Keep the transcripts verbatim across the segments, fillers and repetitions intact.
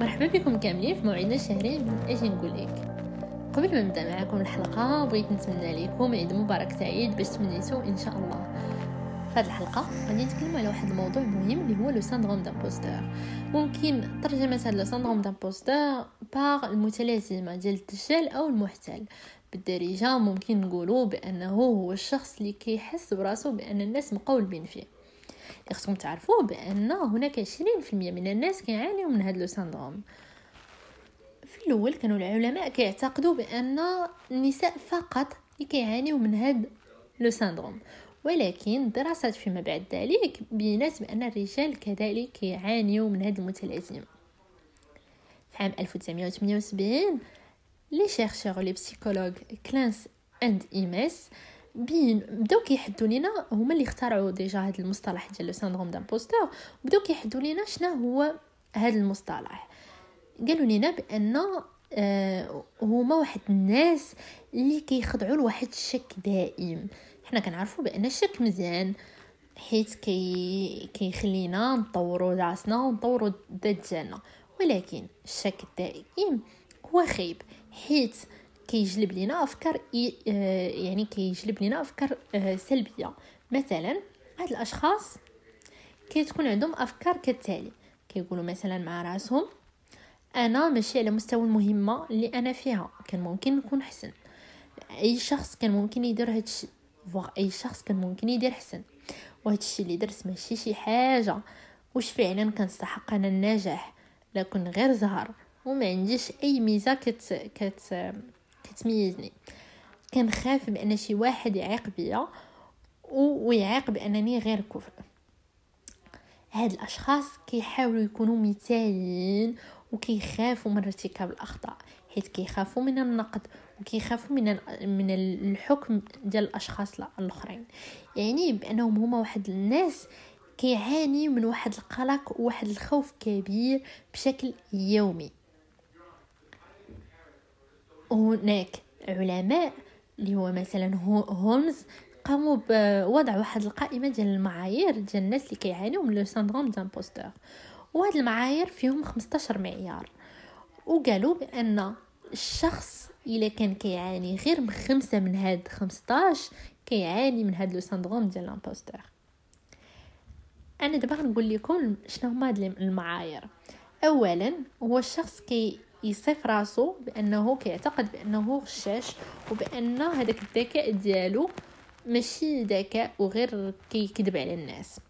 مرحبا بكم كاملين في موعدنا الشهري من اجي نقول لك. قبل ما نبدا معكم الحلقه بغيت نتمنى لكم عيد مبارك سعيد باش تمنيتو ان شاء الله. في هذه الحلقه غادي نتكلم على واحد الموضوع مهم اللي هو لو سندروم دامبوستور. ممكن ترجمه هذا لو سندروم دامبوستور باغ المتلازمه ديال الدجال او المحتال. بالدارجه ممكن نقولوا بانه هو الشخص اللي كيحس براسو بان الناس مقاولين فيه. خصكم تعرفوا بان هناك عشرين بالمئة من الناس كيعانيوا من هذا لو سندروم. في الاول كانوا العلماء كيعتقدوا بان النساء فقط اللي كيعانيوا من هذا لو سندروم، ولكن دراسات فيما بعد ذلك بينت بان الرجال كذلك كيعانيوا من هذا المتلازمه. في عام ألف وتسعمائة وثمانية وسبعين لي شيرشور لي بسيكولوج كلانس اند ايمس بين بداو كيحدوا لينا، هما اللي اخترعوا ديجا هذا المصطلح ديال لو سندروم دامبوستور، بداو كيحدوا لينا شنو هو هذا المصطلح. قالوا لينا بان آه هما واحد الناس اللي كيخضعوا لواحد الشك دائم. حنا كنعرفوا بان الشك مزيان حيت كي كيخلينا نطوروا راسنا ونطوروا الذات ديالنا، ولكن الشك الدائم هو خايب حيت كيجلب لنا افكار يعني كيجلب لنا افكار سلبيه. مثلا هاد الاشخاص كيتكون عندهم افكار كالتالي، كيقولوا مثلا مع راسهم انا ماشي على مستوى المهمه اللي انا فيها، كان ممكن نكون احسن، اي شخص كان ممكن يدير هادشي، اي شخص كان ممكن يدير احسن، وهادشي اللي درت ماشي شي حاجه، واش فعلا كنستحق انا النجاح، لا كون غير زهر وما عنديش اي ميزه كت كت كتميزني، كنخاف بان شي واحد يعاق بيا ويعاق بانني غير كفء. هاد الاشخاص كيحاولوا يكونوا مثاليين وكيخافوا من ارتكاب الاخطاء حيت كيخافوا من النقد وكيخافوا من من الحكم ديال الاشخاص الاخرين، يعني بانهم هما واحد الناس كيعاني من واحد القلق وواحد الخوف كبير بشكل يومي. هناك علماء اللي هو مثلا هولمز قاموا بوضع واحد القائمه ديال المعايير ديال الناس اللي كيعانيوا من لو سندروم دامبوستور، وهاد المعايير فيهم خمسة عشر معيار، وقالوا بان الشخص الا كان كيعاني غير من خمسة من هاد خمسة عشر كيعاني من هاد لو سندروم ديال الامبوستور. انا دابا غنقول لكم شنو هما هاد المعايير. اولا هو الشخص كي يصف راسو بانه كيعتقد بانه غشاش وبان هذاك الذكاء ديالو ماشي ذكاء وغير كيكذب على الناس.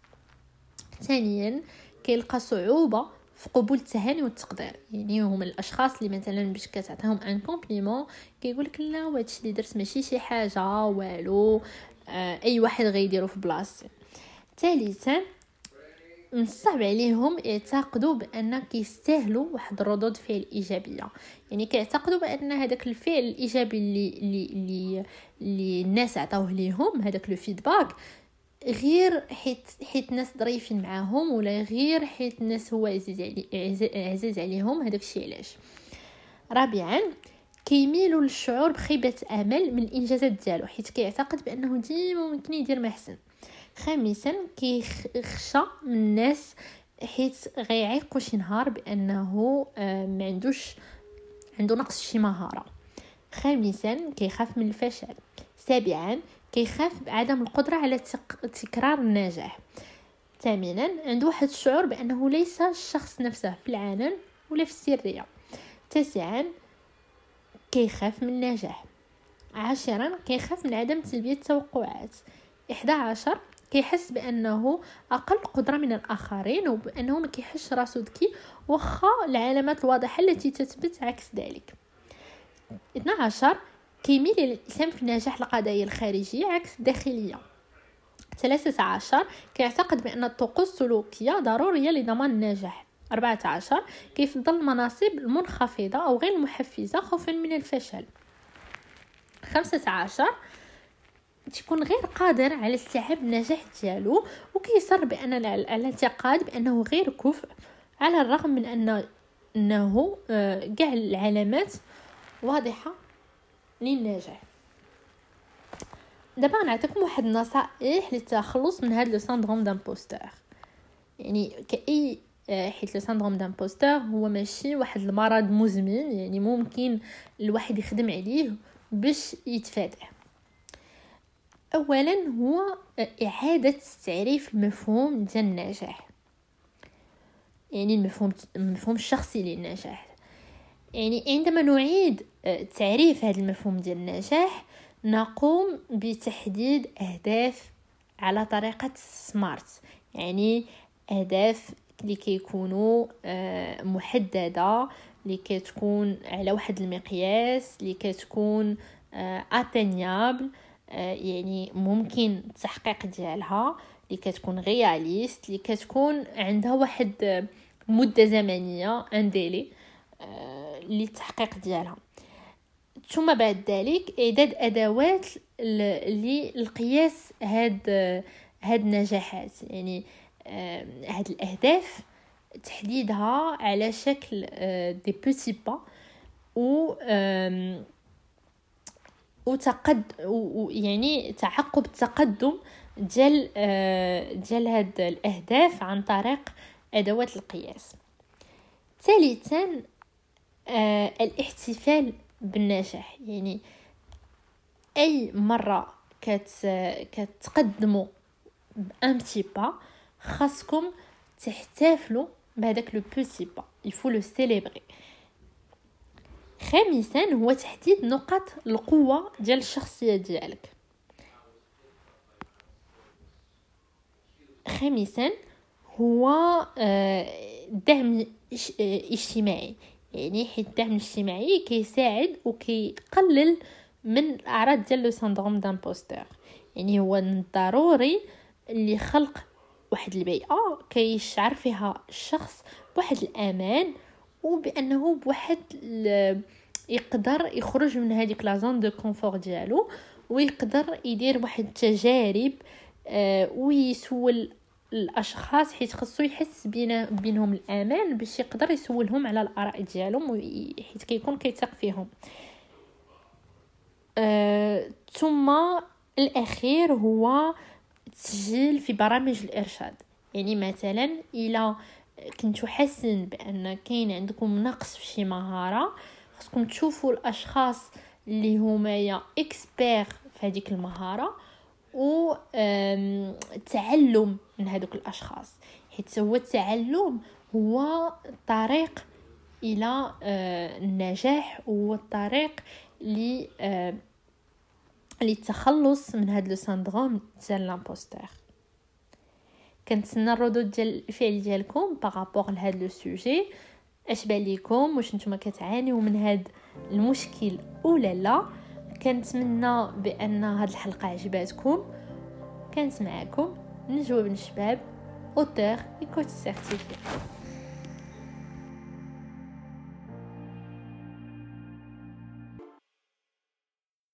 ثانيا كيلقى صعوبه في قبول التهاني والتقدير، يعني هما الاشخاص اللي مثلا باش كتعطيهم ان كومبليمون كيقول لك لا هادشي اللي درت ماشي شي حاجه والو، آه اي واحد غيديرو في بلاصتي. ثالثا من الصعب عليهم يعتقدوا بان كيستاهلوا واحد ردود فعل ايجابيه، يعني كيعتقدوا بان هذاك الفعل الايجابي اللي اللي اللي الناس عطاوه ليهم، هذاك لو فيدباك، غير حيت حيت الناس ظريفين معاهم ولا غير حيت الناس هو عزيز علي عزيز عليهم هذاك الشيء علاش. رابعا كيميلوا للشعور بخيبه امل من الانجازات ديالو حيت كيعتقد بانه ديما ممكن يدير ما احسن. خامسا كيخشى من الناس حيت غيعيقوا شي نهار بانه ما عندوش عنده نقص شي مهاره. خامسا كيخاف من الفشل. سابعا كيخاف بعدم القدره على تكرار النجاح. ثامنا عنده واحد الشعور بانه ليس الشخص نفسه في العلن ولا في السريه. تاسعا كيخاف من النجاح. عاشرا كيخاف من عدم تلبيه التوقعات. إحدى عشر كيحس بانه اقل قدره من الاخرين وبانه ما كيحش راسو ذكي واخا العلامات الواضحه التي تثبت عكس ذلك. اثنا عشر كيميل للإسهام في نجاح القضايا الخارجيه عكس الداخليه. ثلاثة عشر كيعتقد بان الطقوس السلوكيه ضروريه لضمان النجاح. أربعة عشر كيفضل المناصب المنخفضه او غير المحفزه خوفا من الفشل. خمسة عشر تكون غير قادر على استيعاب النجاح ديالو وكيصر بان الاعتقاد بانه غير كفء على الرغم من ان انه كاع العلامات واضحه للنجاح. دابا نعطيكم واحد النصائح للتخلص من هذا لو سندروم دامبوستور، يعني كاي حيت لو سندروم دامبوستور هو ماشي واحد المرض مزمن، يعني ممكن الواحد يخدم عليه باش يتفاداه. اولا هو اعاده تعريف المفهوم ديال النجاح، يعني المفهوم المفهوم الشخصي للنجاح. يعني عندما نعيد تعريف هذا المفهوم ديال النجاح نقوم بتحديد اهداف على طريقه سمارت، يعني اهداف اللي كيكونوا محدده، اللي كتكون على واحد المقياس، اللي كتكون اتينيابل يعني ممكن التحقيق ديالها، اللي كتكون رياليست، اللي كتكون عندها واحد مده زمنيه انديلي للتحقيق ديالها. ثم بعد ذلك اعداد ادوات للقياس هاد هاد النجاحات، يعني هاد الاهداف تحديدها على شكل دي بوتي با و وتقد يعني تعقب التقدم ديال ديال هاد الاهداف عن طريق ادوات القياس. ثالثا الاحتفال بالنجاح، يعني اي مره كت كتقدموا بان بتي با خاصكم تحتفلوا بهذاك لو بوتي با، يفو لو سيليبري. خامسا هو تحديد نقاط القوه ديال الشخصيه ديالك. خامسا هو دعم اجتماعي، يعني حيت الدعم الاجتماعي كيساعد وكيقلل من الاعراض ديال لو سندروم دامبوستور. يعني هو ضروري اللي خلق واحد البيئه كيشعر فيها الشخص بواحد الامان وبانه بواحد يقدر يخرج من هذيك لا زون دو كونفور ديالو، ويقدر يدير واحد التجارب ويسول الاشخاص، حيت خصو يحس بين بينهم الامان باش يقدر يسولهم على الاراء ديالهم، حيت كيكون كيثق فيهم. أه ثم الاخير هو التسجيل في برامج الارشاد، يعني مثلا الى كنتو حاسين بان كاين عندكم نقص في شي مهاره خصكم تشوفوا الاشخاص اللي هما يا اكسبير في هذيك المهاره والتعلم من هذوك الاشخاص، حيت هو التعلم هو الطريق الى النجاح، هو الطريق ل للتخلص من هذا لو سندروم ديال لامبوستور. كنتسنى الردود ديال الفعل ديالكم بارابور لهذا لو سوجي. اش بان لكم؟ واش نتوما كتعانيو من هذا المشكل ولا لا؟ كنتمنى بان هذه الحلقه عجباتكم. كانت معكم نجوى بن شباب، اوتور ايكوت سيرتيفي.